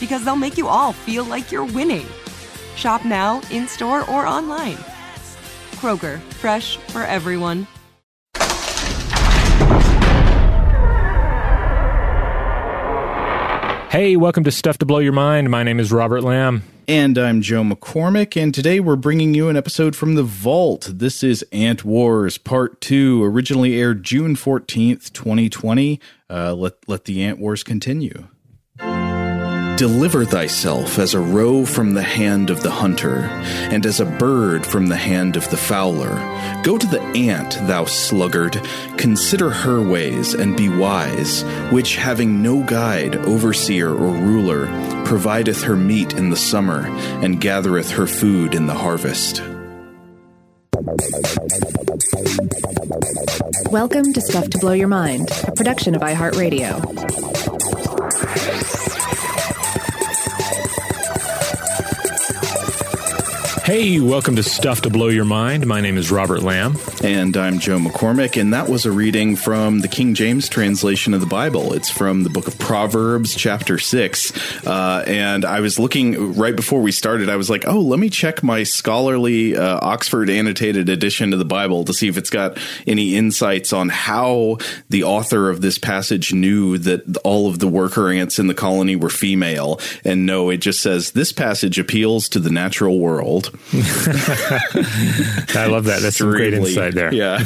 because they'll make you all feel like you're winning. Shop now, in-store, or online. Kroger, fresh for everyone. Hey, welcome to Stuff to Blow Your Mind. My name is Robert Lamb. And I'm Joe McCormick, and today we're bringing you an episode from The Vault. This is Ant Wars Part 2, originally aired June 14th, 2020. Let the Ant Wars continue. Deliver thyself as a roe from the hand of the hunter, and as a bird from the hand of the fowler. Go to the ant, thou sluggard, consider her ways, and be wise, which, having no guide, overseer, or ruler, provideth her meat in the summer, and gathereth her food in the harvest. Welcome to Stuff to Blow Your Mind, a production of iHeartRadio. Hey, welcome to Stuff to Blow Your Mind. My name is Robert Lamb. And I'm Joe McCormick, and that was a reading from the King James Translation of the Bible. It's from the book of Proverbs, chapter 6. And I was looking right before we started, I was like, oh, let me check my scholarly Oxford annotated edition of the Bible to see if it's got any insights on how the author of this passage knew that all of the worker ants in the colony were female. And no, it just says, this passage appeals to the natural world. I love that. That's some great insight there. Yeah.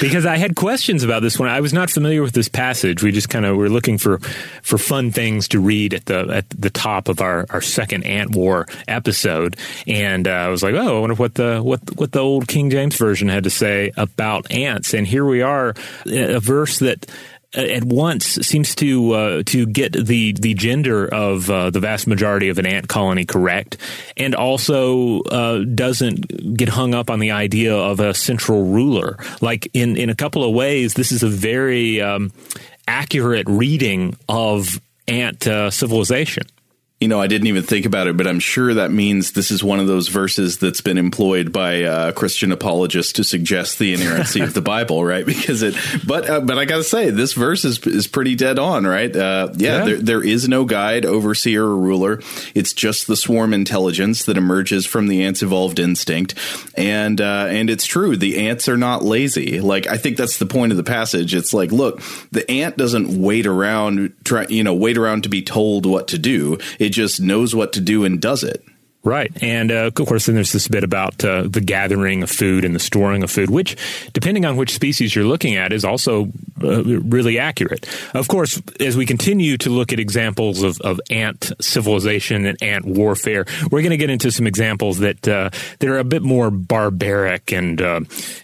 Because I had questions about this one. I was not familiar with this passage. We just kind of were looking for fun things to read at the top of our second Ant War episode, and I was like, oh, I wonder what the old King James version had to say about ants. And here we are, a verse that at once seems to get the gender of the vast majority of an ant colony correct, and also doesn't get hung up on the idea of a central ruler. Like, in a couple of ways, this is a very accurate reading of ant civilization. You know, I didn't even think about it, but I'm sure that means this is one of those verses that's been employed by Christian apologists to suggest the inerrancy of the Bible, right? Because but I got to say, this verse is pretty dead on, right? Yeah. There is no guide, overseer, or ruler. It's just the swarm intelligence that emerges from the ant's evolved instinct. And it's true. The ants are not lazy. Like, I think that's the point of the passage. It's like, look, the ant doesn't wait around to be told what to do. It just knows what to do and does it. Right. And of course, then there's this bit about the gathering of food and the storing of food, which, depending on which species you're looking at, is also really accurate. Of course, as we continue to look at examples of ant civilization and ant warfare, we're going to get into some examples that are a bit more barbaric and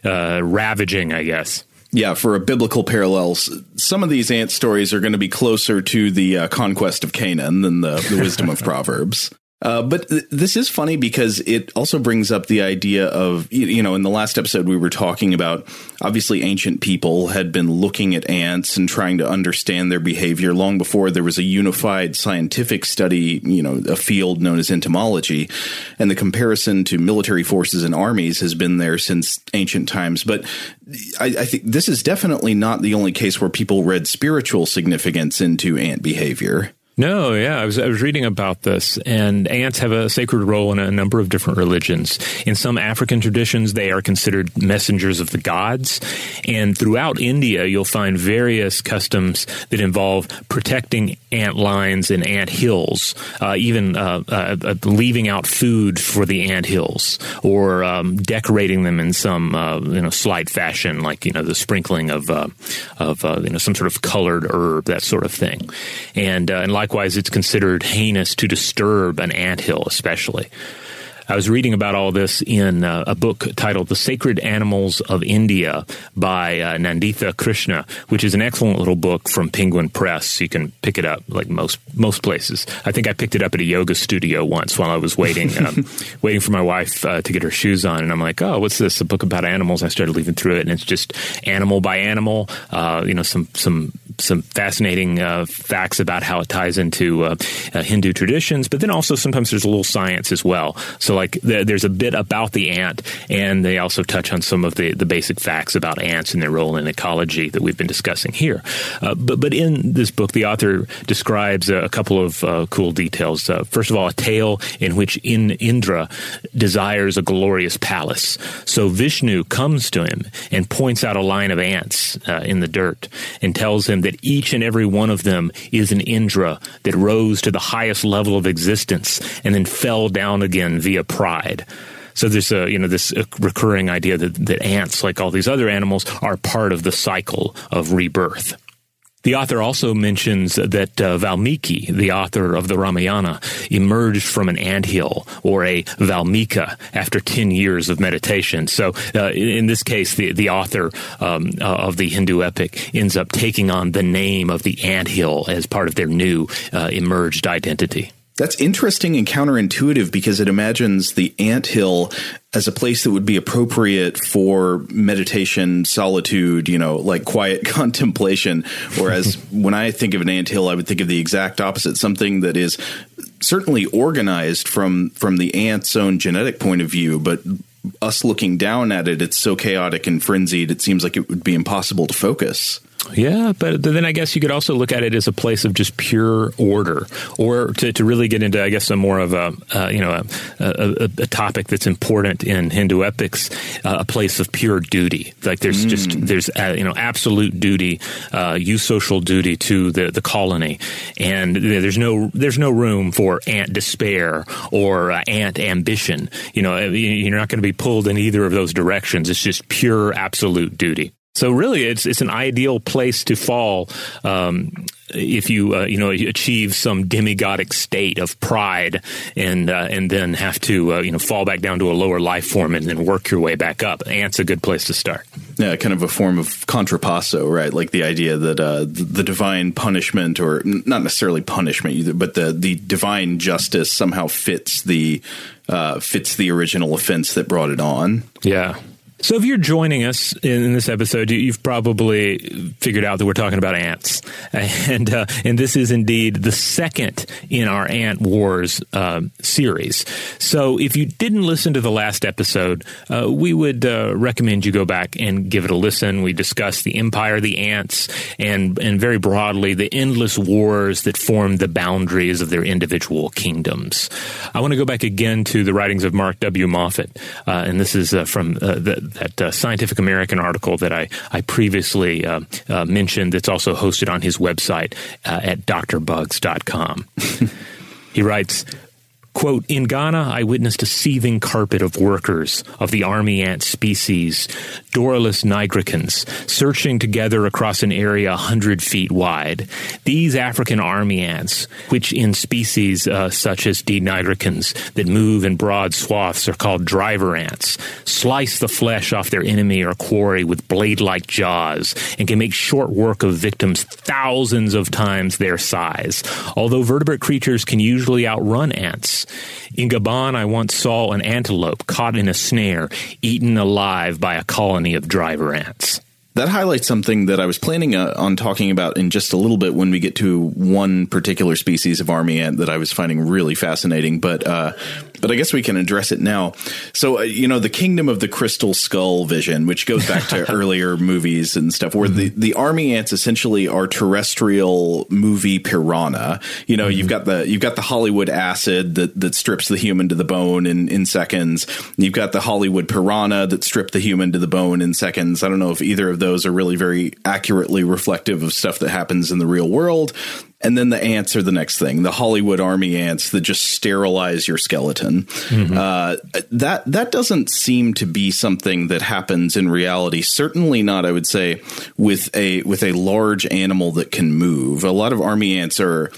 ravaging, I guess. Yeah, for biblical parallels, some of these ant stories are going to be closer to the conquest of Canaan than the wisdom of Proverbs. But this is funny because it also brings up the idea of, you know, in the last episode we were talking about, obviously ancient people had been looking at ants and trying to understand their behavior long before there was a unified scientific study, you know, a field known as entomology. And the comparison to military forces and armies has been there since ancient times. But I think this is definitely not the only case where people read spiritual significance into ant behavior. No, yeah, I was reading about this, and ants have a sacred role in a number of different religions. In some African traditions, they are considered messengers of the gods, and throughout India, you'll find various customs that involve protecting ant lines and ant hills, even leaving out food for the ant hills, or decorating them in some slight fashion, like the sprinkling of some sort of colored herb, that sort of thing, and likewise, it's considered heinous to disturb an anthill, especially. I was reading about all this in a book titled The Sacred Animals of India by Nanditha Krishna, which is an excellent little book from Penguin Press. You can pick it up like most places. I think I picked it up at a yoga studio once while I was waiting for my wife to get her shoes on. And I'm like, oh, what's this? A book about animals. I started leafing through it, and it's just animal by animal, some fascinating facts about how it ties into Hindu traditions. But then also sometimes there's a little science as well. So like there's a bit about the ant, and they also touch on some of the basic facts about ants and their role in ecology that we've been discussing here. But in this book, the author describes a couple of cool details. First of all, a tale in which Indra desires a glorious palace. So Vishnu comes to him and points out a line of ants in the dirt and tells him that each and every one of them is an Indra that rose to the highest level of existence and then fell down again via pride. So there's this recurring idea that ants, like all these other animals, are part of the cycle of rebirth. The author also mentions that Valmiki, the author of the Ramayana, emerged from an anthill or a Valmika after 10 years of meditation. So in this case, the author of the Hindu epic ends up taking on the name of the anthill as part of their new emerged identity. That's interesting and counterintuitive because it imagines the anthill as a place that would be appropriate for meditation, solitude, like quiet contemplation. Whereas when I think of an anthill, I would think of the exact opposite, something that is certainly organized from the ant's own genetic point of view. But us looking down at it, it's so chaotic and frenzied, it seems like it would be impossible to focus. Yeah, but then I guess you could also look at it as a place of just pure order, or to really get into, I guess, some more of a topic that's important in Hindu epics, a place of pure duty. Like there's there's absolute duty, eusocial duty to the colony, and there's no room for ant despair or ant ambition. You're not going to be pulled in either of those directions. It's just pure absolute duty. So really, it's an ideal place to fall if you you achieve some demigodic state of pride and then have to fall back down to a lower life form and then work your way back up. Ant's a good place to start. Yeah, kind of a form of contrapasso, right? Like the idea that the divine punishment, or not necessarily punishment either, but the divine justice somehow fits the original offense that brought it on. Yeah. So if you're joining us in this episode, you've probably figured out that we're talking about ants. And this is indeed the second in our Ant Wars series. So if you didn't listen to the last episode, we would recommend you go back and give it a listen. We discussed the empire, the ants, and very broadly, the endless wars that formed the boundaries of their individual kingdoms. I want to go back again to the writings of Mark W. Moffat. And this is from that Scientific American article that I previously mentioned, that's also hosted on his website at drbugs.com. He writes, Quote, in Ghana, I witnessed a seething carpet of workers of the army ant species, Doralus nigricans, searching together across an area 100 feet wide. These African army ants, which in species such as D. nigricans that move in broad swaths are called driver ants, slice the flesh off their enemy or quarry with blade-like jaws and can make short work of victims thousands of times their size, although vertebrate creatures can usually outrun ants. In Gabon, I once saw an antelope caught in a snare, eaten alive by a colony of driver ants. That highlights something that I was planning on talking about in just a little bit when we get to one particular species of army ant that I was finding really fascinating, but I guess we can address it now. So, the kingdom of the crystal skull vision, which goes back to earlier movies and stuff, where the army ants essentially are terrestrial movie piranha. You've got the Hollywood acid that strips the human to the bone in seconds. You've got the Hollywood piranha that stripped the human to the bone in seconds. I don't know if either of those are really very accurately reflective of stuff that happens in the real world. And then the ants are the next thing, the Hollywood army ants that just sterilize your skeleton. Mm-hmm. That doesn't seem to be something that happens in reality. Certainly not, I would say, with a large animal that can move. A lot of army ants are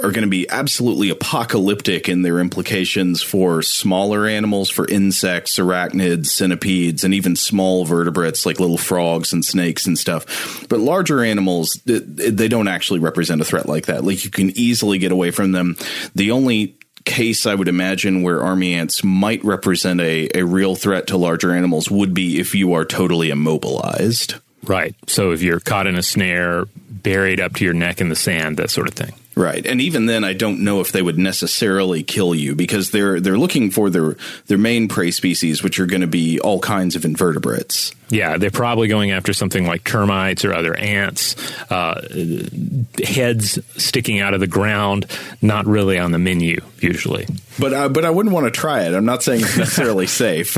going to be absolutely apocalyptic in their implications for smaller animals, for insects, arachnids, centipedes, and even small vertebrates like little frogs and snakes and stuff. But larger animals, they don't actually represent a threat like that. Like, you can easily get away from them. The only case I would imagine where army ants might represent a real threat to larger animals would be if you are totally immobilized. Right. So if you're caught in a snare, buried up to your neck in the sand, that sort of thing. Right. And even then, I don't know if they would necessarily kill you, because they're looking for their main prey species, which are going to be all kinds of invertebrates. Yeah, they're probably going after something like termites or other ants, heads sticking out of the ground, not really on the menu usually. But I wouldn't want to try it. I'm not saying it's necessarily safe.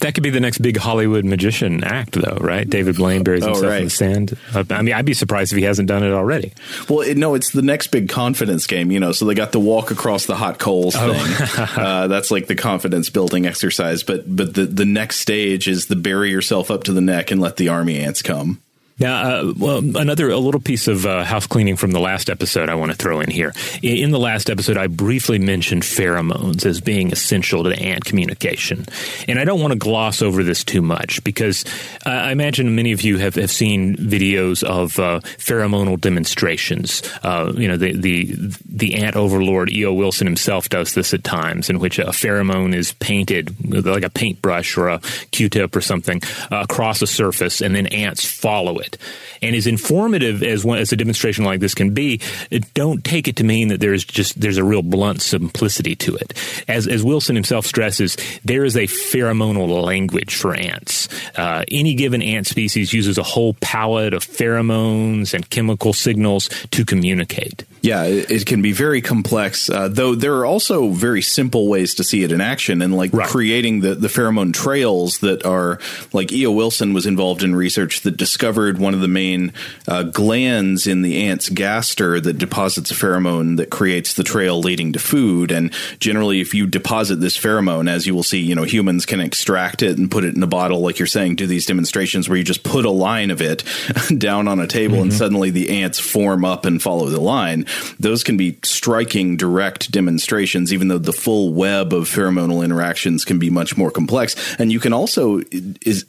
That could be the next big Hollywood magician act, though, right? David Blaine buries himself in the sand. I mean, I'd be surprised if he hasn't done it already. Well, it's the next big confidence game, so they got the walk across the hot coals thing. That's like the confidence building exercise. But the next stage is the bury yourself up to the neck and let the army ants come. Now, a little piece of house cleaning from the last episode I want to throw in here. In the last episode, I briefly mentioned pheromones as being essential to ant communication. And I don't want to gloss over this too much, because I imagine many of you have seen videos of pheromonal demonstrations. The ant overlord E.O. Wilson himself does this at times, in which a pheromone is painted, like a paintbrush or a Q-tip or something, across a surface, and then ants follow it. And as informative as a demonstration like this can be, don't take it to mean that there's a real blunt simplicity to it. As Wilson himself stresses, there is a pheromonal language for ants. Any given ant species uses a whole palette of pheromones and chemical signals to communicate. Yeah, it can be very complex, though there are also very simple ways to see it in action, and like creating the pheromone trails that are, like, E.O. Wilson was involved in research that discovered one of the main glands in the ant's gaster that deposits a pheromone that creates the trail leading to food. And generally, if you deposit this pheromone, as you will see, humans can extract it and put it in a bottle, like you're saying, do these demonstrations where you just put a line of it down on a table, mm-hmm. and suddenly the ants form up and follow the line. Those can be striking, direct demonstrations, even though the full web of pheromonal interactions can be much more complex. And you can also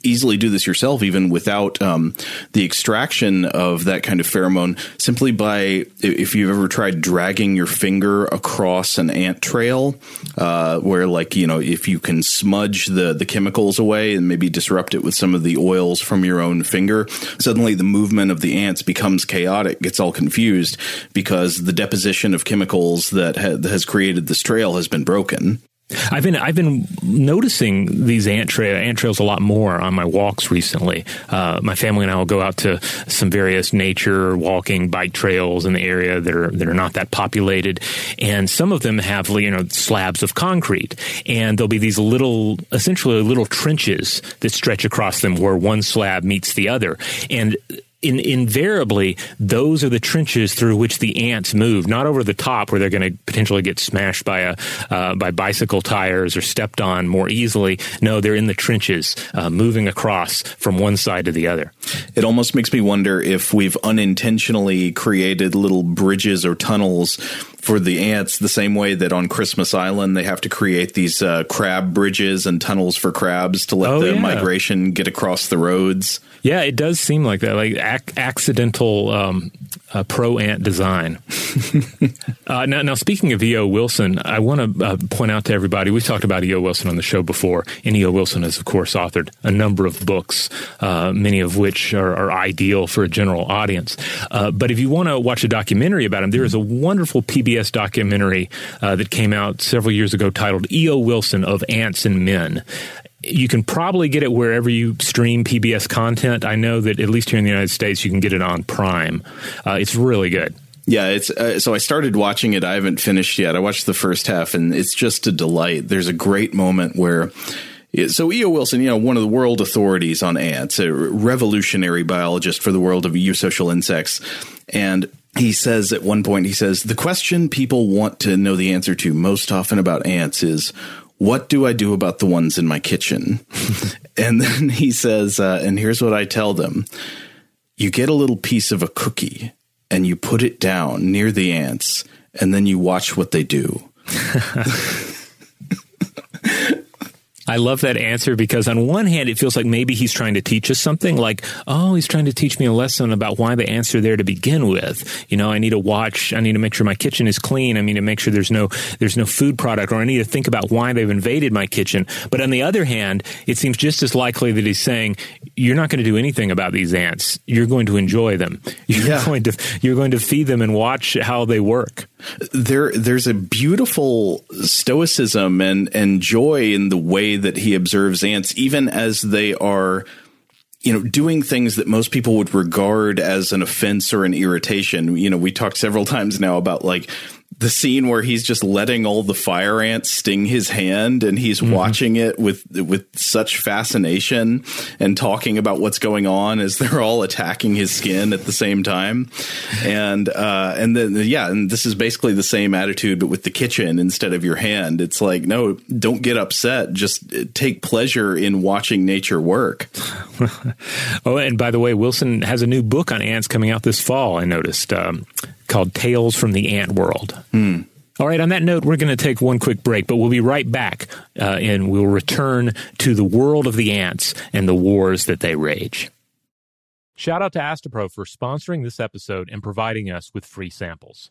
easily do this yourself, even without the extraction of that kind of pheromone, simply by, if you've ever tried dragging your finger across an ant trail, where, like, if you can smudge the chemicals away and maybe disrupt it with some of the oils from your own finger, suddenly the movement of the ants becomes chaotic, gets all confused, because the deposition of chemicals that has created this trail has been broken. I've been noticing these ant trails a lot more on my walks recently. My family and I will go out to some various nature walking bike trails in the area that are not that populated, and some of them have slabs of concrete, and there'll be these essentially little trenches that stretch across them where one slab meets the other, and invariably, those are the trenches through which the ants move, not over the top where they're going to potentially get smashed by bicycle tires or stepped on more easily. No, they're in the trenches, moving across from one side to the other. It almost makes me wonder if we've unintentionally created little bridges or tunnels for the ants, the same way that on Christmas Island they have to create these crab bridges and tunnels for crabs to let migration get across the roads. Yeah, it does seem like that, like accidental pro-ant design. Now, speaking of E.O. Wilson, I want to point out to everybody, we've talked about E.O. Wilson on the show before, and E.O. Wilson has, of course, authored a number of books, many of which are ideal for a general audience. But if you want to watch a documentary about him, there is a wonderful PBS documentary that came out several years ago titled E.O. Wilson of Ants and Men. You can probably get it wherever you stream PBS content. I know that at least here in the United States, you can get it on Prime. It's really good. Yeah, it's so I started watching it. I haven't finished yet. I watched the first half, and it's just a delight. There's a great moment where so E.O. Wilson, you know, one of the world authorities on ants, a revolutionary biologist for the world of eusocial insects, and he says at one point, he says, the question people want to know the answer to most often about ants is, what do I do about the ones in my kitchen? And then he says, and here's what I tell them. You get a little piece of a cookie and you put it down near the ants and then you watch what they do. I love that answer because on one hand, it feels like maybe he's trying to teach us something like, oh, he's trying to teach me a lesson about why the ants are there to begin with. You know, I need to watch. I need to make sure my kitchen is clean. I need to make sure there's no food product, or I need to think about why they've invaded my kitchen. But on the other hand, it seems just as likely that he's saying, you're not going to do anything about these ants. You're going to enjoy them. You're going to feed them and watch how they work. There's a beautiful stoicism and joy in the way that he observes ants, even as they are, you know, doing things that most people would regard as an offense or an irritation. You know, we talked several times now about like the scene where he's just letting all the fire ants sting his hand and he's watching it with such fascination and talking about what's going on as they're all attacking his skin at the same time. And then, yeah, and this is basically the same attitude, but with the kitchen instead of your hand. It's like, no, don't get upset. Just take pleasure in watching nature work. Oh, and by the way, Wilson has a new book on ants coming out this fall, I noticed. Called Tales from the Ant World. Mm. All right, on that note, we're going to take one quick break, but we'll be right back, and we'll return to the world of the ants and the wars that they rage. Shout out to Astapro for sponsoring this episode and providing us with free samples.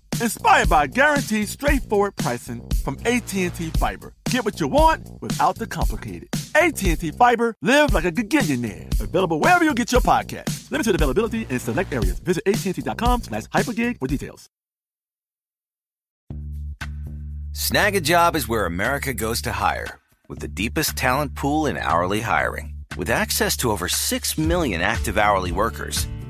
inspired by guaranteed straightforward pricing from AT&T Fiber. Get what you want without the complicated. AT&T Fiber, live like a gigillionaire. Available wherever you get your podcast. Limited availability in select areas. Visit AT&T.com/hypergig for details. Snag a Job is where America goes to hire, with the deepest talent pool in hourly hiring. With access to over 6 million active hourly workers,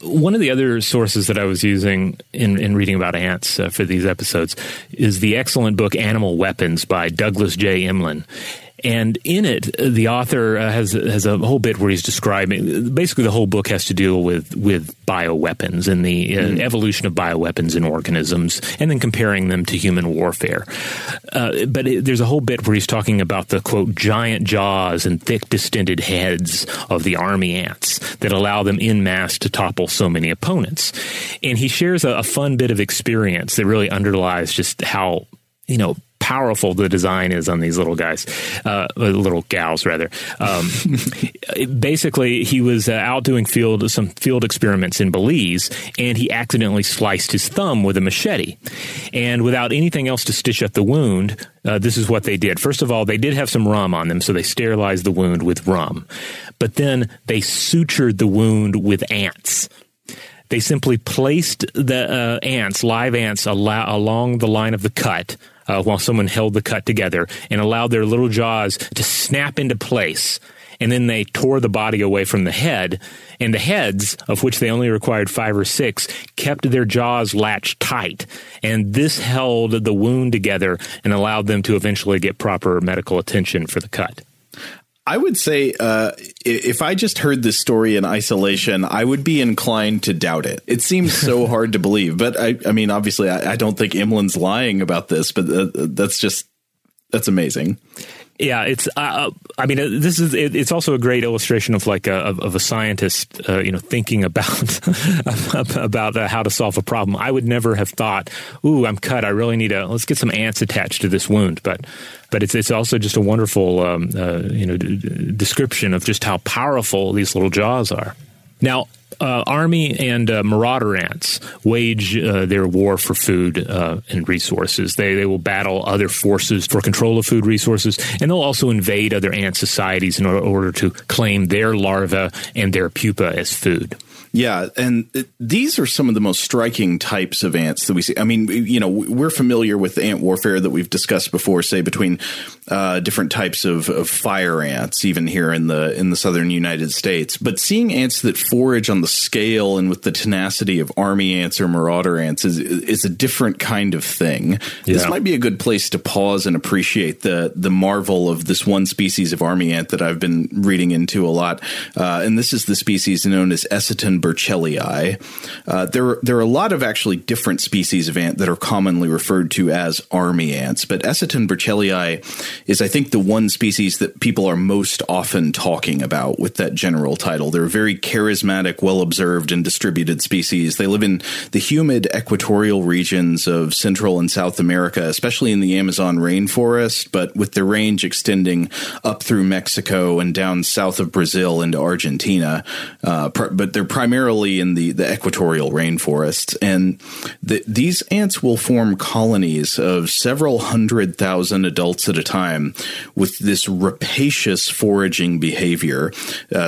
One of the other sources that I was using in reading about ants for these episodes is the excellent book Animal Weapons by Douglas J. Imlin. And in it, the author has a whole bit where he's describing, basically the whole book has to deal with bioweapons and the evolution of bioweapons in organisms, and then comparing them to human warfare. But there's a whole bit where he's talking about the, quote, giant jaws and thick distended heads of the army ants that allow them en masse to topple so many opponents. And he shares a fun bit of experience that really underlies just how, you know, powerful the design is on these little guys, little gals rather. Basically, he was out doing some field experiments in Belize, and he accidentally sliced his thumb with a machete. And without anything else to stitch up the wound, this is what they did. First of all, they did have some rum on them, so they sterilized the wound with rum. But then they sutured the wound with ants. They simply placed the live ants along the line of the cut, while someone held the cut together, and allowed their little jaws to snap into place. And then they tore the body away from the head, and the heads, of which they only required 5 or 6, kept their jaws latched tight. And this held the wound together and allowed them to eventually get proper medical attention for the cut. I would say if I just heard this story in isolation, I would be inclined to doubt it. It seems so hard to believe. But I mean, obviously, I don't think Imlin's lying about this, but that's amazing. Yeah, it's also a great illustration of like a scientist, thinking about how to solve a problem. I would never have thought, "Ooh, I'm cut. I really need let's get some ants attached to this wound." But it's also just a wonderful, description of just how powerful these little jaws are. Now, army and marauder ants wage their war for food and resources. They will battle other forces for control of food resources, and they'll also invade other ant societies in order to claim their larvae and their pupa as food. Yeah, and these are some of the most striking types of ants that we see. I mean, we're familiar with the ant warfare that we've discussed before, say between different types of fire ants, even here in the southern United States. But seeing ants that forage on the scale and with the tenacity of army ants or marauder ants is a different kind of thing. Yeah. This might be a good place to pause and appreciate the marvel of this one species of army ant that I've been reading into a lot, and this is the species known as Eciton Eciton burchellii. There are a lot of actually different species of ant that are commonly referred to as army ants, but Eciton burchellii is, I think, the one species that people are most often talking about with that general title. They're a very charismatic, well-observed, and distributed species. They live in the humid equatorial regions of Central and South America, especially in the Amazon rainforest, but with their range extending up through Mexico and down south of Brazil into Argentina. But they're primarily in the equatorial rainforest. And these ants will form colonies of several 100,000 adults at a time with this rapacious foraging behavior,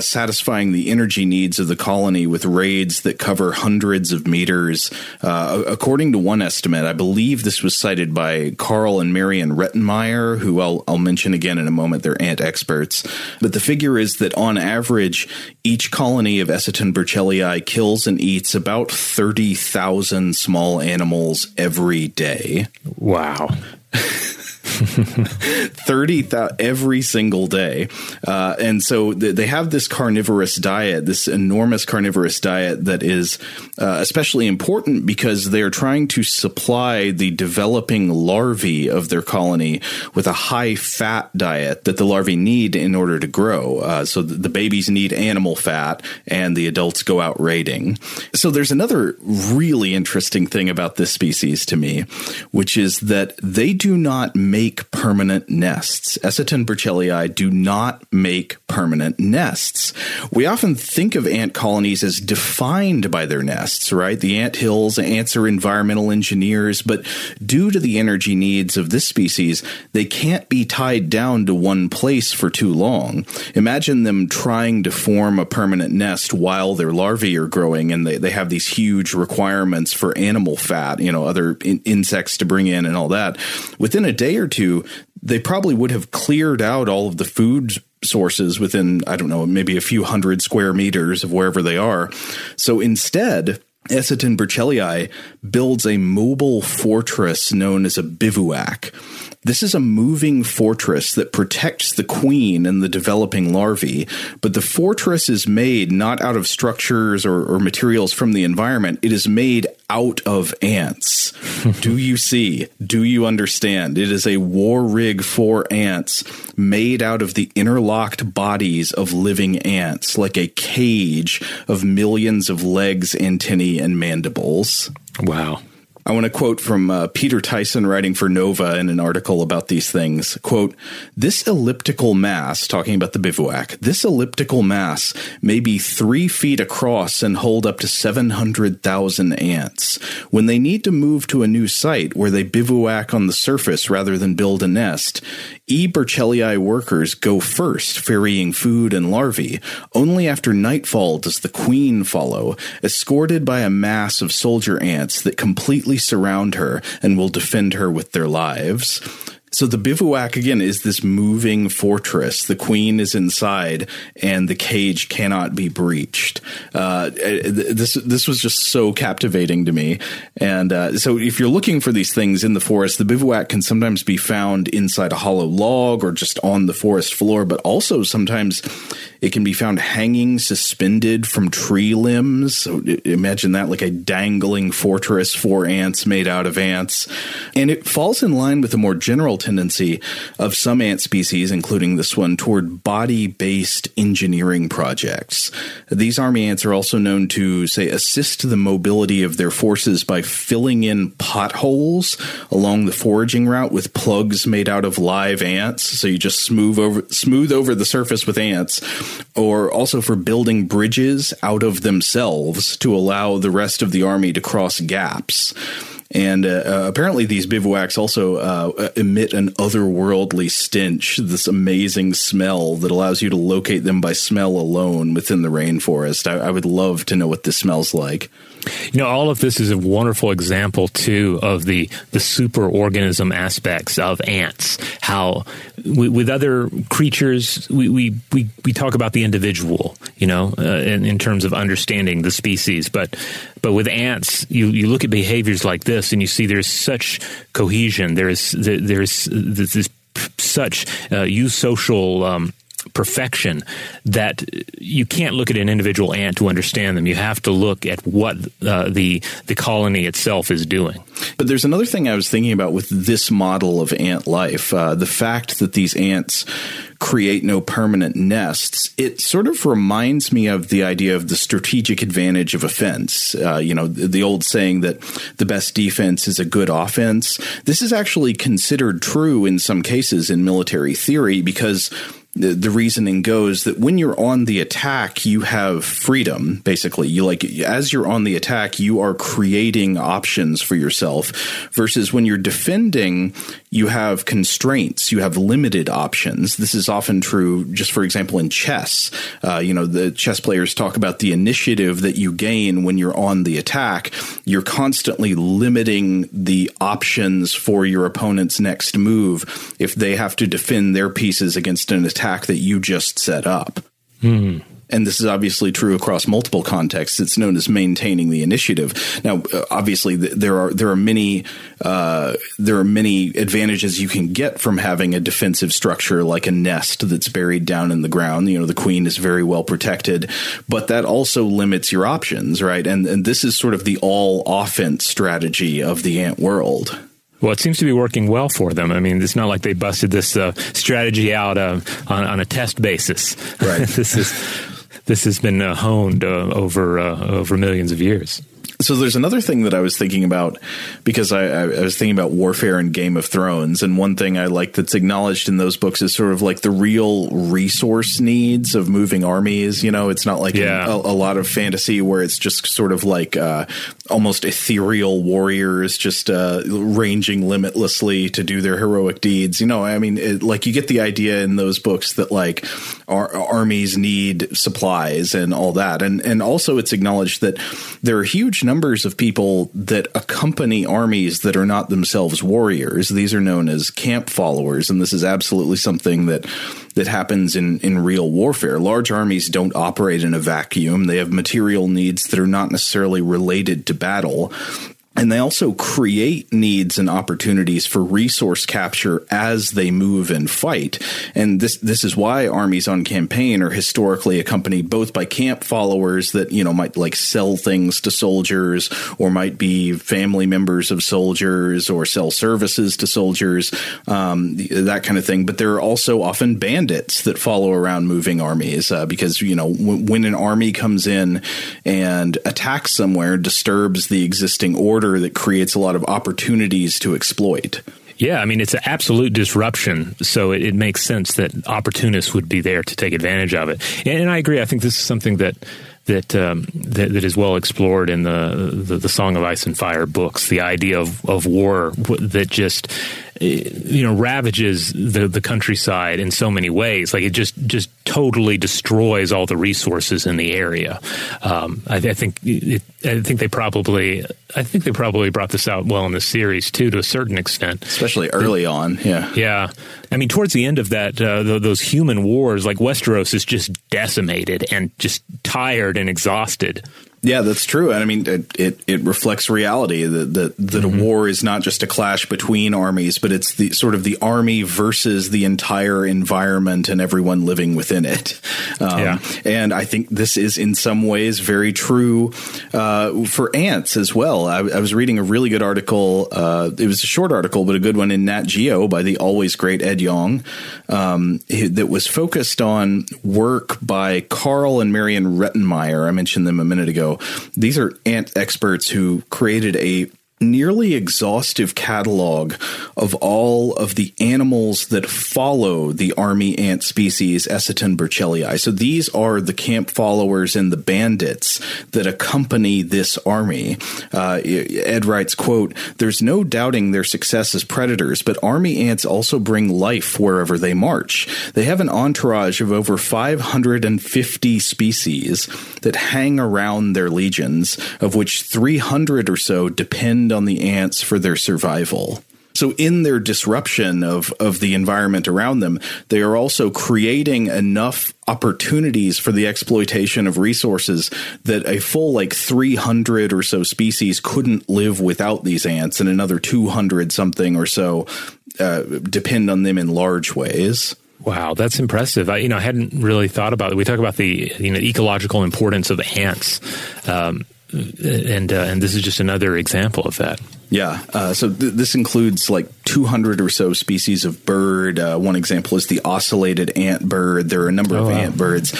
satisfying the energy needs of the colony with raids that cover hundreds of meters. According to one estimate, I believe this was cited by Carl and Marion Rettenmeyer, who I'll mention again in a moment. They're ant experts. But the figure is that on average, each colony of Eciton burchellii kills and eats about 30,000 small animals every day. Wow. 30,000 every single day. And so they have this carnivorous diet, this enormous carnivorous diet that is especially important because they're trying to supply the developing larvae of their colony with a high fat diet that the larvae need in order to grow. So the babies need animal fat and the adults go out raiding. So there's another really interesting thing about this species to me, which is that they do not make permanent nests. Eciton burchellii do not make permanent nests. We often think of ant colonies as defined by their nests, right? The ant hills, ants are environmental engineers, but due to the energy needs of this species, they can't be tied down to one place for too long. Imagine them trying to form a permanent nest while their larvae are growing, and they have these huge requirements for animal fat, you know, other insects to bring in and all that. Within a day or two, they probably would have cleared out all of the food sources within, I don't know, maybe a few hundred square meters of wherever they are. So instead, Eciton burchellii builds a mobile fortress known as a bivouac. This is a moving fortress that protects the queen and the developing larvae, but the fortress is made not out of structures or materials from the environment. It is made out of ants. Do you see? Do you understand? It is a war rig for ants made out of the interlocked bodies of living ants, like a cage of millions of legs, antennae, and mandibles. Wow. I want to quote from Peter Tyson writing for Nova in an article about these things. Quote, "This elliptical mass," talking about the bivouac, "this elliptical mass may be 3 feet across and hold up to 700,000 ants. When they need to move to a new site where they bivouac on the surface rather than build a nest, E. burchellii workers go first, ferrying food and larvae. Only after nightfall does the queen follow, escorted by a mass of soldier ants that completely surround her and will defend her with their lives." So the bivouac, again, is this moving fortress. The queen is inside and the cage cannot be breached. This was just so captivating to me. And so if you're looking for these things in the forest, the bivouac can sometimes be found inside a hollow log or just on the forest floor. But also sometimes it can be found hanging suspended from tree limbs. So imagine that, like a dangling fortress for ants made out of ants. And it falls in line with a more general tendency of some ant species, including this one, toward body-based engineering projects. These army ants are also known to, say, assist the mobility of their forces by filling in potholes along the foraging route with plugs made out of live ants. So you just smooth over the surface with ants, or also for building bridges out of themselves to allow the rest of the army to cross gaps. And apparently these bivouacs also emit an otherworldly stench, this amazing smell that allows you to locate them by smell alone within the rainforest. I would love to know what this smells like. You know, all of this is a wonderful example, too, of the superorganism aspects of ants. How with other creatures, we talk about the individual, you know, in terms of understanding the species. But with ants, you look at behaviors like this and you see there's such cohesion. There is such eusocial perfection that you can't look at an individual ant to understand them. You have to look at what the colony itself is doing. But there's another thing I was thinking about with this model of ant life, the fact that these ants create no permanent nests. It sort of reminds me of the idea of the strategic advantage of offense. The old saying that the best defense is a good offense. This is actually considered true in some cases in military theory, because the reasoning goes that when you're on the attack, you have freedom. Basically, as you're on the attack, you are creating options for yourself, versus when you're defending, you have constraints, you have limited options. This is often true, just for example, in chess. The chess players talk about the initiative that you gain when you're on the attack. You're constantly limiting the options for your opponent's next move if they have to defend their pieces against an attack that you just set up. Mm. And this is obviously true across multiple contexts. It's known as maintaining the initiative. Now, obviously, there are many advantages you can get from having a defensive structure like a nest that's buried down in the ground. The queen is very well protected, but that also limits your options, right? And this is sort of the all offense strategy of the ant world. Well, it seems to be working well for them. I mean, it's not like they busted this strategy out on a test basis. Right. This has been honed over millions of years. So there's another thing that I was thinking about, because I was thinking about warfare and Game of Thrones. And one thing I like that's acknowledged in those books is sort of like the real resource needs of moving armies. It's not like a lot of fantasy where it's just sort of like almost ethereal warriors just ranging limitlessly to do their heroic deeds. You get the idea in those books that like our armies need supplies and all that. And also it's acknowledged that there are huge numbers of people that accompany armies that are not themselves warriors. These are known as camp followers, and this is absolutely something that happens in real warfare. Large armies don't operate in a vacuum. They have material needs that are not necessarily related to battle. And they also create needs and opportunities for resource capture as they move and fight. And this is why armies on campaign are historically accompanied both by camp followers that, might like sell things to soldiers, or might be family members of soldiers, or sell services to soldiers, that kind of thing. But there are also often bandits that follow around moving armies because, when an army comes in and attacks somewhere, disturbs the existing order, that creates a lot of opportunities to exploit. Yeah, I mean, it's an absolute disruption, so it makes sense that opportunists would be there to take advantage of it. And I agree. I think this is something that is well explored in the Song of Ice and Fire books, the idea of war that just ravages the countryside in so many ways. Like it just totally destroys all the resources in the area. I think they probably brought this out well in the series too, to a certain extent, especially early on. Yeah, yeah. I mean, towards the end of that, those human wars, like Westeros is just decimated and just tired and exhausted. Yeah, that's true. And I mean, it reflects reality that mm-hmm. a war is not just a clash between armies, but it's the sort of the army versus the entire environment and everyone living within it. And I think this is in some ways very true for ants as well. I was reading a really good article. It was a short article, but a good one in Nat Geo by the always great Ed Yong that was focused on work by Carl and Marion Rettenmeyer. I mentioned them a minute ago. These are ant experts who created a nearly exhaustive catalog of all of the animals that follow the army ant species Eciton burchellii. So these are the camp followers and the bandits that accompany this army. Ed writes, quote, "There's no doubting their success as predators, but army ants also bring life wherever they march. They have an entourage of over 550 species that hang around their legions, of which 300 or so depend on the ants for their survival." So in their disruption of the environment around them, they are also creating enough opportunities for the exploitation of resources that a full 300 or so species couldn't live without these ants, and another 200 something or so depend on them in large ways. Wow, that's impressive. I hadn't really thought about it. We talk about the ecological importance of ants, and this is just another example of that. Yeah. So this includes like 200 or so species of bird. One example is the ocellated ant bird. There are a number of ant birds.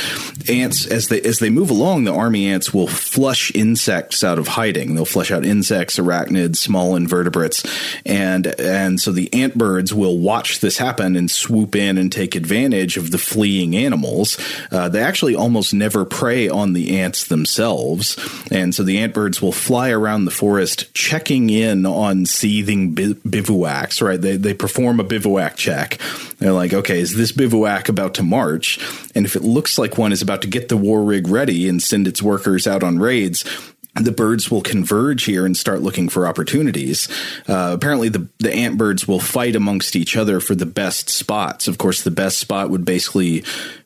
Ants, as they move along, the army ants will flush insects out of hiding. They'll flush out insects, arachnids, small invertebrates. And so the ant birds will watch this happen and swoop in and take advantage of the fleeing animals. They actually almost never prey on the ants themselves. And so the ant birds will fly around the forest, checking in on seething bivouacs, right? They perform a bivouac check. They're like, okay, is this bivouac about to march? And if it looks like one is about to get the war rig ready and send its workers out on raids, the birds will converge here and start looking for opportunities. Apparently, the ant birds will fight amongst each other for the best spots. Of course, the best spot would basically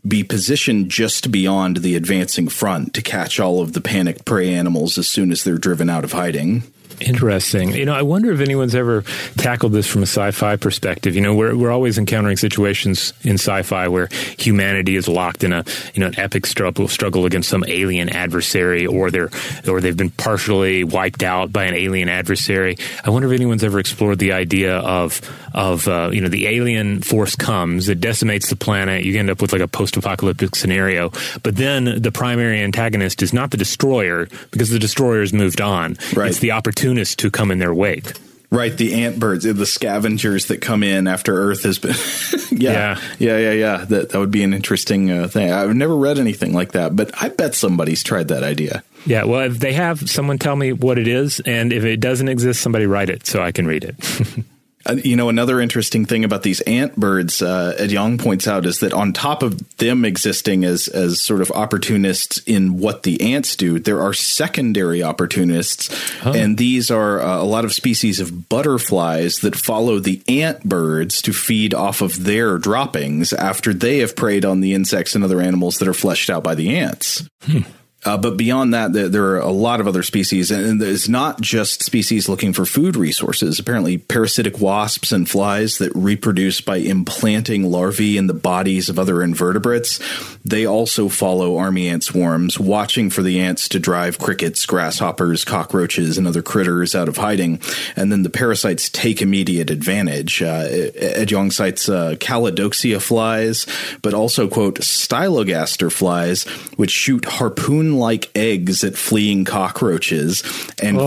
be positioned just beyond the advancing front to catch all of the panicked prey animals as soon as they're driven out of hiding. Interesting. I wonder if anyone's ever tackled this from a sci-fi perspective. We're always encountering situations in sci-fi where humanity is locked in a an epic struggle against some alien adversary, or they've been partially wiped out by an alien adversary. I wonder if anyone's ever explored the idea of the alien force comes, it decimates the planet, you end up with like a post-apocalyptic scenario, but then the primary antagonist is not the destroyer because the destroyer's moved on. Right. It's the opportunity to come in their wake. Right, the ant birds, the scavengers that come in after Earth has been... Yeah. That would be an interesting thing. I've never read anything like that, but I bet somebody's tried that idea. Yeah, well, if they have, someone tell me what it is, and if it doesn't exist, somebody write it so I can read it. Another interesting thing about these ant birds, Ed Yong points out, is that on top of them existing as sort of opportunists in what the ants do, there are secondary opportunists. Huh. And these are a lot of species of butterflies that follow the ant birds to feed off of their droppings after they have preyed on the insects and other animals that are fleshed out by the ants. Hmm. But beyond that, there are a lot of other species, and it's not just species looking for food resources. Apparently, parasitic wasps and flies that reproduce by implanting larvae in the bodies of other invertebrates, they also follow army ant swarms, watching for the ants to drive crickets, grasshoppers, cockroaches, and other critters out of hiding. And then the parasites take immediate advantage. Ed Yong cites Caledoxia flies, but also, quote, stylogaster flies, which shoot harpoon-like eggs at fleeing cockroaches and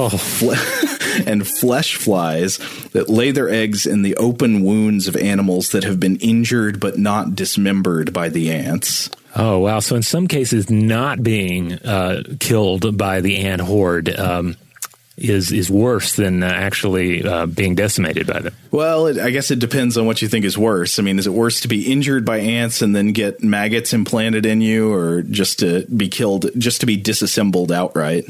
flesh flies that lay their eggs in the open wounds of animals that have been injured but not dismembered by the ants. Oh, wow. So in some cases, not being killed by the ant horde is worse than actually being decimated by them. Well, I guess it depends on what you think is worse. I mean, is it worse to be injured by ants and then get maggots implanted in you, or just to be killed, just to be disassembled outright?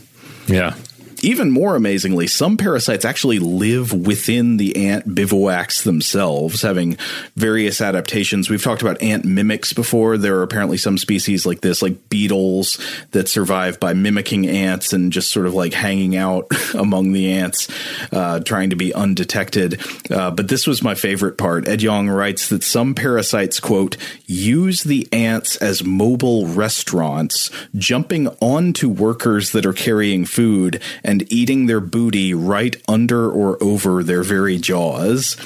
Yeah. Even more amazingly, some parasites actually live within the ant bivouacs themselves, having various adaptations. We've talked about ant mimics before. There are apparently some species like this, like beetles, that survive by mimicking ants and just sort of like hanging out among the ants, trying to be undetected. But this was my favorite part. Ed Yong writes that some parasites, quote, use the ants as mobile restaurants, jumping onto workers that are carrying food and eating their booty right under or over their very jaws.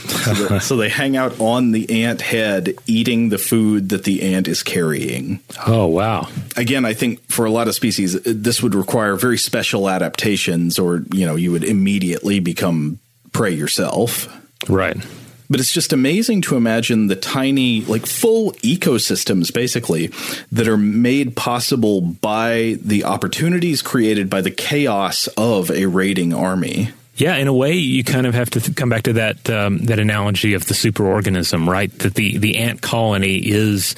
So they hang out on the ant head, eating the food that the ant is carrying. Oh, wow. Again, I think for a lot of species, this would require very special adaptations, or, you would immediately become prey yourself. Right. But it's just amazing to imagine the tiny, like full ecosystems, basically, that are made possible by the opportunities created by the chaos of a raiding army. Yeah, in a way, you kind of have to come back to that that analogy of the superorganism, right? That the ant colony is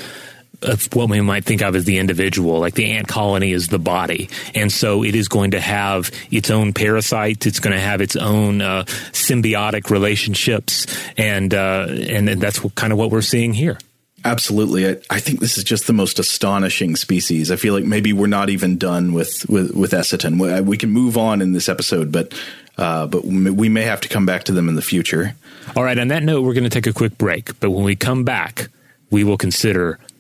what we might think of as the individual. Like the ant colony is the body. And so it is going to have its own parasites. It's going to have its own symbiotic relationships. And that's kind of what we're seeing here. Absolutely. I think this is just the most astonishing species. I feel like maybe we're not even done with Eciton. We can move on in this episode, but we may have to come back to them in the future. All right. On that note, we're going to take a quick break. But when we come back, we will consider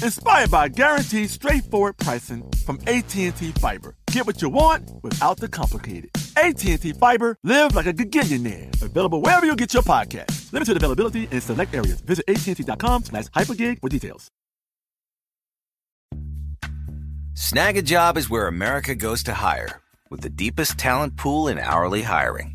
Inspired by guaranteed straightforward pricing from AT&T Fiber. Get what you want without the complicated. AT&T Fiber, live like a gigillionaire. Available wherever you get your podcast. Limited availability in select areas. Visit AT&T.com/hypergig for details. Snag a Job is where America goes to hire. With the deepest talent pool in hourly hiring.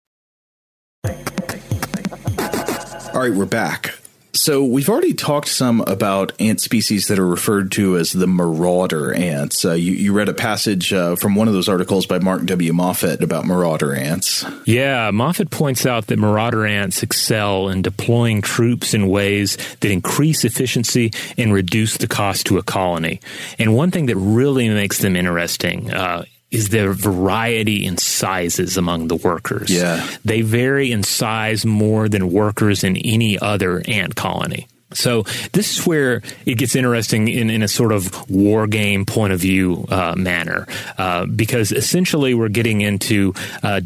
All right, we're back. So we've already talked some about ant species that are referred to as the marauder ants. You read a passage from one of those articles by Mark W. Moffat about marauder ants. Yeah, Moffat points out that marauder ants excel in deploying troops in ways that increase efficiency and reduce the cost to a colony. And one thing that really makes them interesting is their variety in sizes among the workers. Yeah. They vary in size more than workers in any other ant colony. So this is where it gets interesting in a sort of war game point of view manner, because essentially we're getting into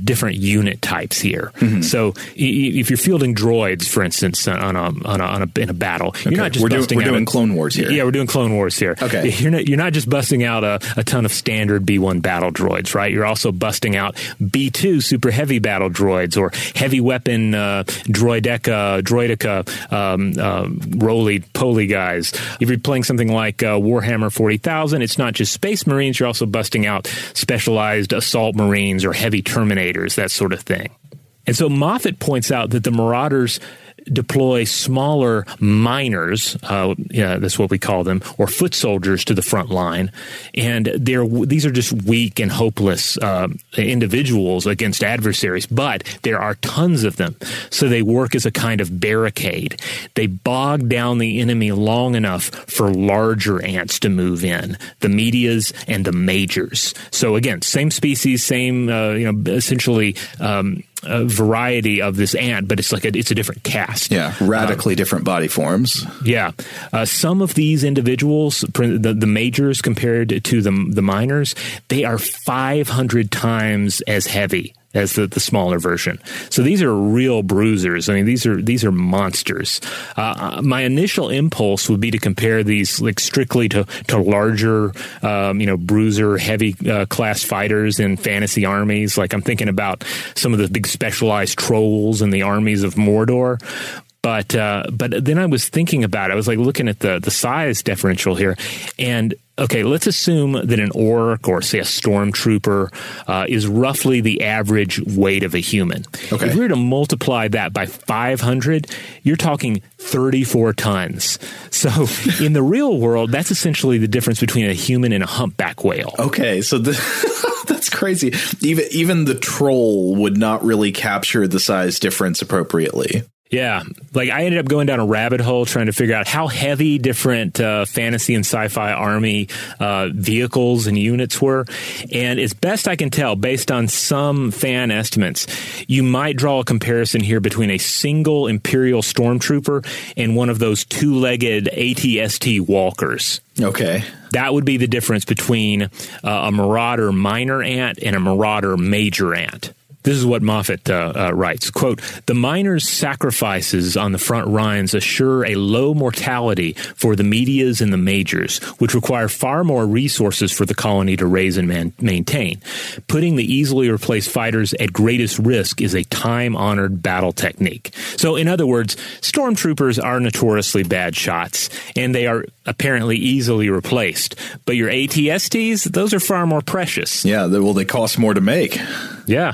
different unit types here. Mm-hmm. So if you're fielding droids, for instance, in a battle, okay. You're not just we're doing Clone Wars here. Yeah, we're doing Clone Wars here. Okay, you're not just busting out a ton of standard B1 battle droids, right? You're also busting out B2 super heavy battle droids or heavy weapon droidica. Roly-poly guys. If you're playing something like Warhammer 40,000, it's not just Space Marines. You're also busting out specialized assault Marines or heavy Terminators, that sort of thing. And so Moffat points out that the Marauders deploy smaller miners, that's what we call them, or foot soldiers to the front line. And these are just weak and hopeless individuals against adversaries, but there are tons of them. So they work as a kind of barricade. They bog down the enemy long enough for larger ants to move in, the medias and the majors. So again, same species, same essentially variety of this ant, but it's like it's a different caste. Yeah, radically different body forms. Yeah. Some of these individuals, the majors compared to the minors, they are 500 times as heavy as the smaller version. So these are real bruisers. I mean, these are monsters. My initial impulse would be to compare these like strictly to larger, bruiser heavy class fighters in fantasy armies. Like I'm thinking about some of the big specialized trolls in the armies of Mordor. But then I was thinking about it. I was like looking at the size differential here, and okay, let's assume that an orc or say a stormtrooper is roughly the average weight of a human. Okay. If we were to multiply that by 500, you're talking 34 tons. So in the real world, that's essentially the difference between a human and a humpback whale. Okay, so that's crazy. Even the troll would not really capture the size difference appropriately. Yeah, like I ended up going down a rabbit hole trying to figure out how heavy different fantasy and sci-fi army vehicles and units were. And as best I can tell, based on some fan estimates, you might draw a comparison here between a single Imperial stormtrooper and one of those two-legged AT-ST walkers. Okay. That would be the difference between a marauder minor ant and a marauder major ant. This is what Moffat writes, quote, "The miners' sacrifices on the front lines assure a low mortality for the medias and the majors, which require far more resources for the colony to raise and maintain. Putting the easily replaced fighters at greatest risk is a time-honored battle technique." So, in other words, stormtroopers are notoriously bad shots, and they are apparently easily replaced. But your AT-STs, those are far more precious. Yeah, they cost more to make. Yeah.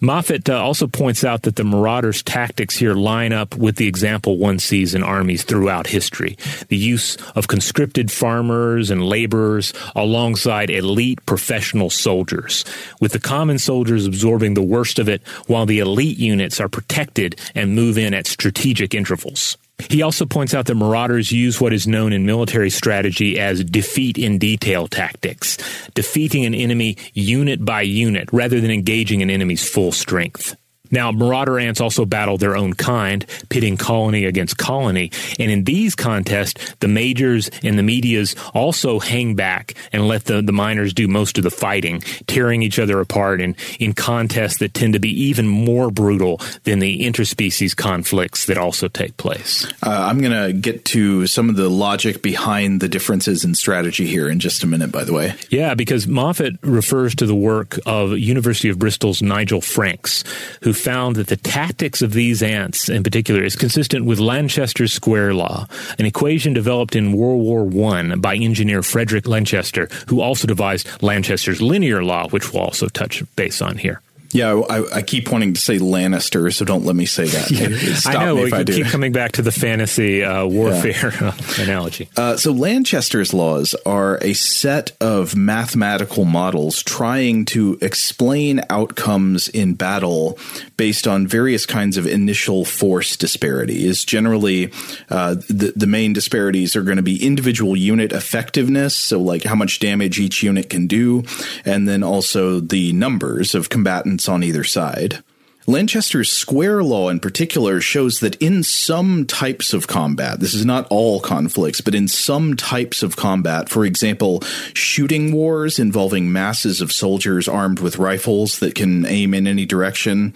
Moffat also points out that the marauders' tactics here line up with the example one sees in armies throughout history. The use of conscripted farmers and laborers alongside elite professional soldiers, with the common soldiers absorbing the worst of it while the elite units are protected and move in at strategic intervals. He also points out that marauders use what is known in military strategy as defeat in detail tactics, defeating an enemy unit by unit rather than engaging an enemy's full strength. Now, marauder ants also battle their own kind, pitting colony against colony, and in these contests, the majors and the medias also hang back and let the minors do most of the fighting, tearing each other apart in contests that tend to be even more brutal than the interspecies conflicts that also take place. I'm going to get to some of the logic behind the differences in strategy here in just a minute, by the way. Yeah, because Moffat refers to the work of University of Bristol's Nigel Franks, who found that the tactics of these ants in particular is consistent with Lanchester's Square Law, an equation developed in World War I by engineer Frederick Lanchester, who also devised Lanchester's linear law, which we'll also touch base on here. Yeah, I keep wanting to say Lannister, so don't let me say that. I know, we keep coming back to the fantasy warfare analogy. So Lanchester's laws are a set of mathematical models trying to explain outcomes in battle based on various kinds of initial force disparities. Generally, the main disparities are going to be individual unit effectiveness, so like how much damage each unit can do, and then also the numbers of combatants on either side. Lanchester's Square Law in particular shows that in some types of combat, this is not all conflicts, but in some types of combat, for example, shooting wars involving masses of soldiers armed with rifles that can aim in any direction,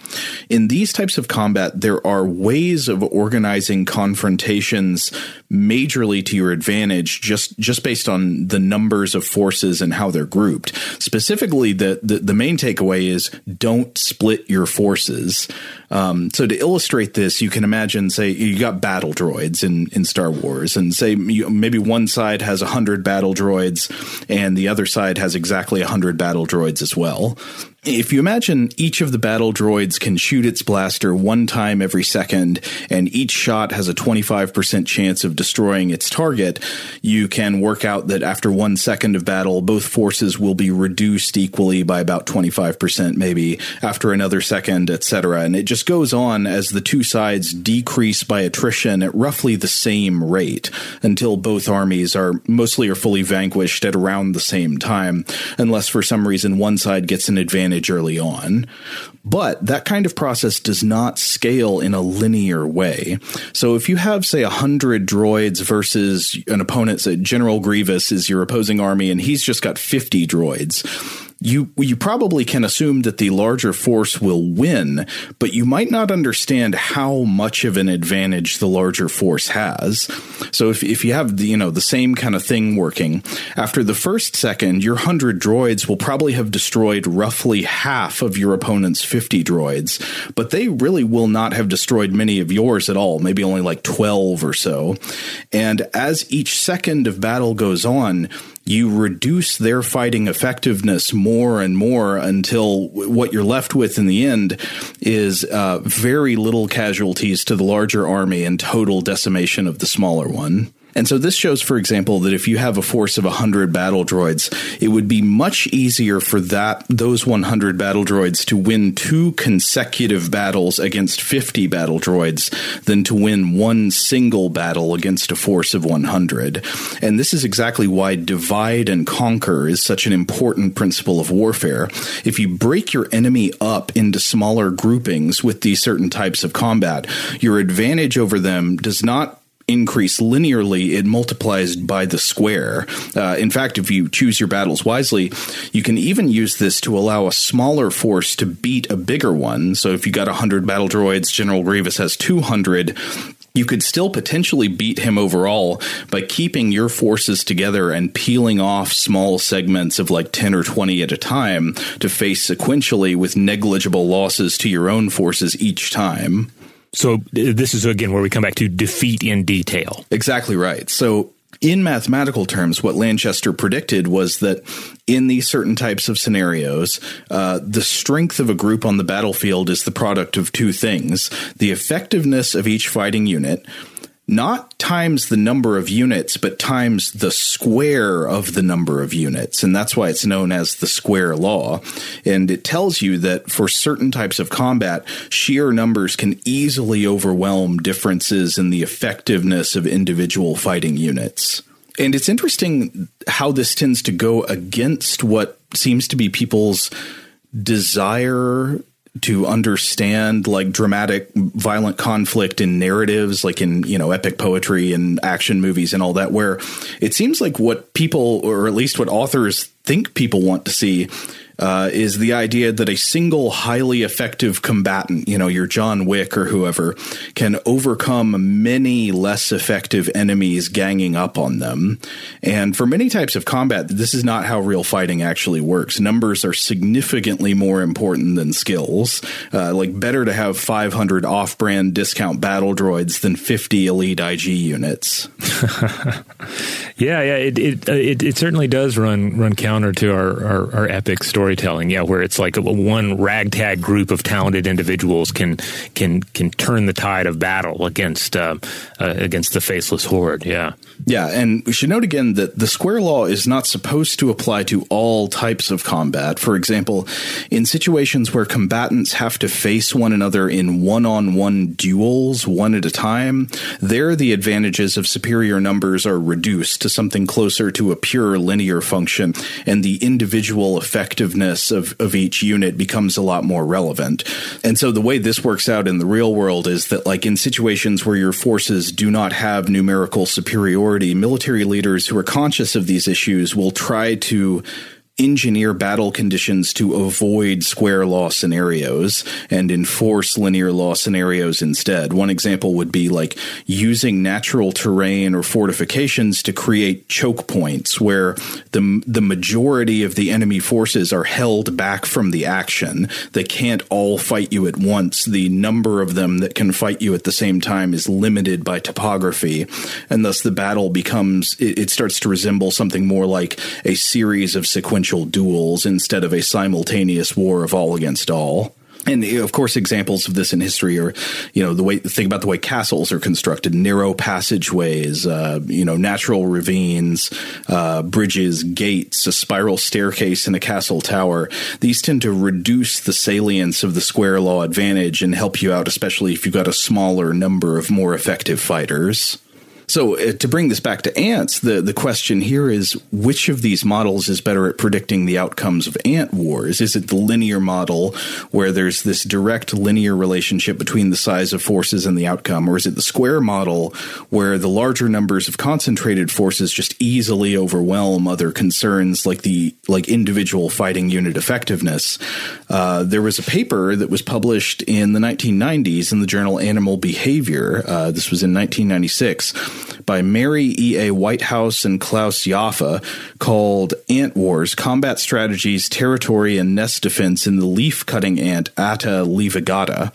in these types of combat, there are ways of organizing confrontations majorly to your advantage just based on the numbers of forces and how they're grouped. Specifically, the main takeaway is don't split your forces. So to illustrate this, you can imagine, say, you got battle droids in Star Wars, and say maybe one side has 100 battle droids and the other side has exactly 100 battle droids as well. If you imagine each of the battle droids can shoot its blaster one time every second, and each shot has a 25% chance of destroying its target, you can work out that after 1 second of battle, both forces will be reduced equally by about 25%, maybe, after another second, etc. And it just goes on as the two sides decrease by attrition at roughly the same rate until both armies are mostly or fully vanquished at around the same time, unless for some reason one side gets an advantage advantage early on. But that kind of process does not scale in a linear way. So if you have, say, 100 droids versus an opponent, say General Grievous is your opposing army, and he's just got 50 droids, you probably can assume that the larger force will win, but you might not understand how much of an advantage the larger force has. So if you have the same kind of thing working, after the first second, your 100 droids will probably have destroyed roughly half of your opponent's 50 droids, but they really will not have destroyed many of yours at all, maybe only like 12 or so. And as each second of battle goes on, you reduce their fighting effectiveness more and more until what you're left with in the end is very little casualties to the larger army and total decimation of the smaller one. And so this shows, for example, that if you have a force of 100 battle droids, it would be much easier for those 100 battle droids to win 2 consecutive battles against 50 battle droids than to win one single battle against a force of 100. And this is exactly why divide and conquer is such an important principle of warfare. If you break your enemy up into smaller groupings with these certain types of combat, your advantage over them does not increase linearly, it multiplies by the square. In fact, if you choose your battles wisely, you can even use this to allow a smaller force to beat a bigger one. So if you got 100 battle droids, General Grievous has 200. You could still potentially beat him overall by keeping your forces together and peeling off small segments of like 10 or 20 at a time to face sequentially with negligible losses to your own forces each time. So this is, again, where we come back to defeat in detail. Exactly right. So in mathematical terms, what Lanchester predicted was that in these certain types of scenarios, the strength of a group on the battlefield is the product of two things: the effectiveness of each fighting unit, not times the number of units, but times the square of the number of units. And that's why it's known as the square law. And it tells you that for certain types of combat, sheer numbers can easily overwhelm differences in the effectiveness of individual fighting units. And it's interesting how this tends to go against what seems to be people's desire to understand like dramatic, violent conflict in narratives, like in, epic poetry and action movies and all that, where it seems like what people, or at least what authors think people want to see, is the idea that a single highly effective combatant, your John Wick or whoever, can overcome many less effective enemies ganging up on them. And for many types of combat, this is not how real fighting actually works. Numbers are significantly more important than skills. Like better to have 500 off-brand discount battle droids than 50 elite IG units. Yeah. It certainly does run counter to our epic story. Storytelling, yeah, where it's like one ragtag group of talented individuals can turn the tide of battle against the faceless horde. Yeah, and we should note again that the square law is not supposed to apply to all types of combat. For example, in situations where combatants have to face one another in one-on-one duels, one at a time, there the advantages of superior numbers are reduced to something closer to a pure linear function, and the individual effectiveness of each unit becomes a lot more relevant. And so the way this works out in the real world is that, like in situations where your forces do not have numerical superiority, military leaders who are conscious of these issues will try to engineer battle conditions to avoid square law scenarios and enforce linear law scenarios instead. One example would be like using natural terrain or fortifications to create choke points where the majority of the enemy forces are held back from the action. They can't all fight you at once. The number of them that can fight you at the same time is limited by topography, and thus the battle becomes, it starts to resemble something more like a series of sequential duels instead of a simultaneous war of all against all. And of course, examples of this in history are, think about the way castles are constructed, narrow passageways, natural ravines, bridges, gates, a spiral staircase in a castle tower. These tend to reduce the salience of the square law advantage and help you out, especially if you've got a smaller number of more effective fighters. So to bring this back to ants, the question here is, which of these models is better at predicting the outcomes of ant wars? Is it the linear model where there's this direct linear relationship between the size of forces and the outcome? Or is it the square model where the larger numbers of concentrated forces just easily overwhelm other concerns like individual fighting unit effectiveness? There was a paper that was published in the 1990s in the journal Animal Behavior. This was in 1996. By Mary E.A. Whitehouse and Klaus Jaffe, called Ant Wars, Combat Strategies, Territory, and Nest Defense in the Leaf-Cutting Ant, Atta levigata.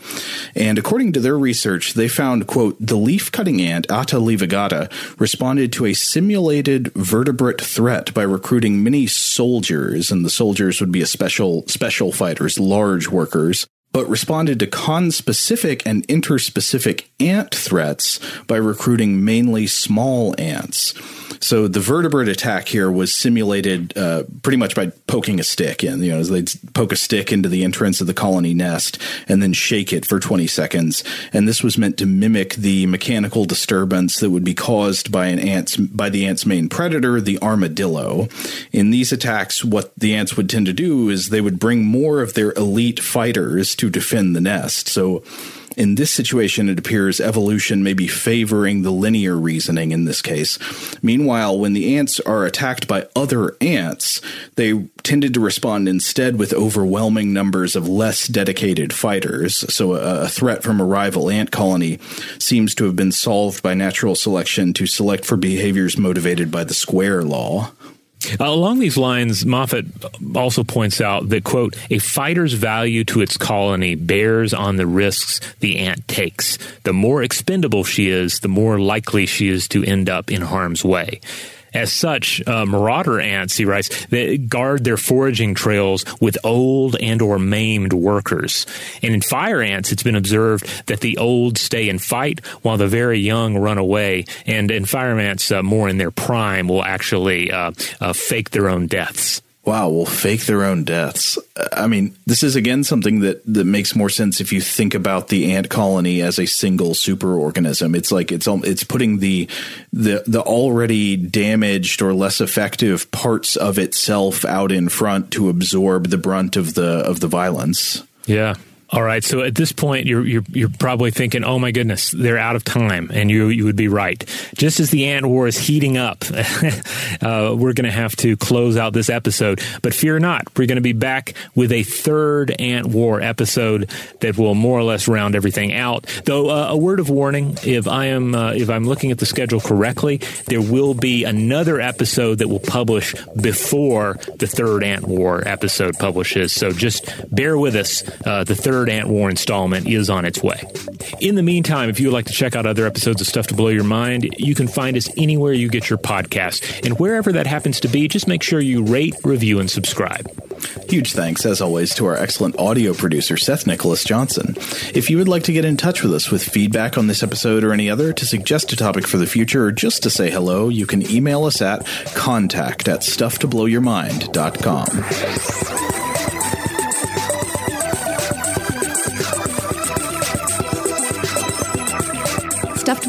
And according to their research, they found, quote, the leaf-cutting ant, Atta levigata, responded to a simulated vertebrate threat by recruiting many soldiers, and the soldiers would be a special fighters, large workers, but responded to conspecific and interspecific ant threats by recruiting mainly small ants. So the vertebrate attack here was simulated pretty much by poking a stick in. You know, they'd poke a stick into the entrance of the colony nest and then shake it for 20 seconds. And this was meant to mimic the mechanical disturbance that would be caused by the ant's main predator, the armadillo. In these attacks, what the ants would tend to do is they would bring more of their elite fighters to defend the nest. So in this situation, it appears evolution may be favoring the linear reasoning in this case. Meanwhile, when the ants are attacked by other ants, they tended to respond instead with overwhelming numbers of less dedicated fighters. So a threat from a rival ant colony seems to have been solved by natural selection to select for behaviors motivated by the square law. Along these lines, Moffat also points out that, quote, a fighter's value to its colony bears on the risks the ant takes. The more expendable she is, the more likely she is to end up in harm's way. As such, marauder ants, he writes, they guard their foraging trails with old and or maimed workers. And in fire ants, it's been observed that the old stay and fight while the very young run away. And in fire ants, more in their prime, will actually fake their own deaths. Wow, will fake their own deaths. I mean, this is, again, something that makes more sense if you think about the ant colony as a single superorganism. It's like it's putting the already damaged or less effective parts of itself out in front to absorb the brunt of the violence. Yeah. All right. So at this point, you're probably thinking, oh, my goodness, they're out of time. And you would be right. Just as the ant war is heating up, we're going to have to close out this episode. But fear not. We're going to be back with a third ant war episode that will more or less round everything out. Though a word of warning, if I'm looking at the schedule correctly, there will be another episode that will publish before the third ant war episode publishes. So just bear with us. The third Ant War installment is on its way. In the meantime, if you would like to check out other episodes of Stuff to Blow Your Mind, you can find us anywhere you get your podcast. And wherever that happens to be, just make sure you rate, review, and subscribe. Huge thanks, as always, to our excellent audio producer, Seth Nicholas Johnson. If you would like to get in touch with us with feedback on this episode or any other, to suggest a topic for the future, or just to say hello, you can email us at contact@stufftoblowyourmind.com. Stuff to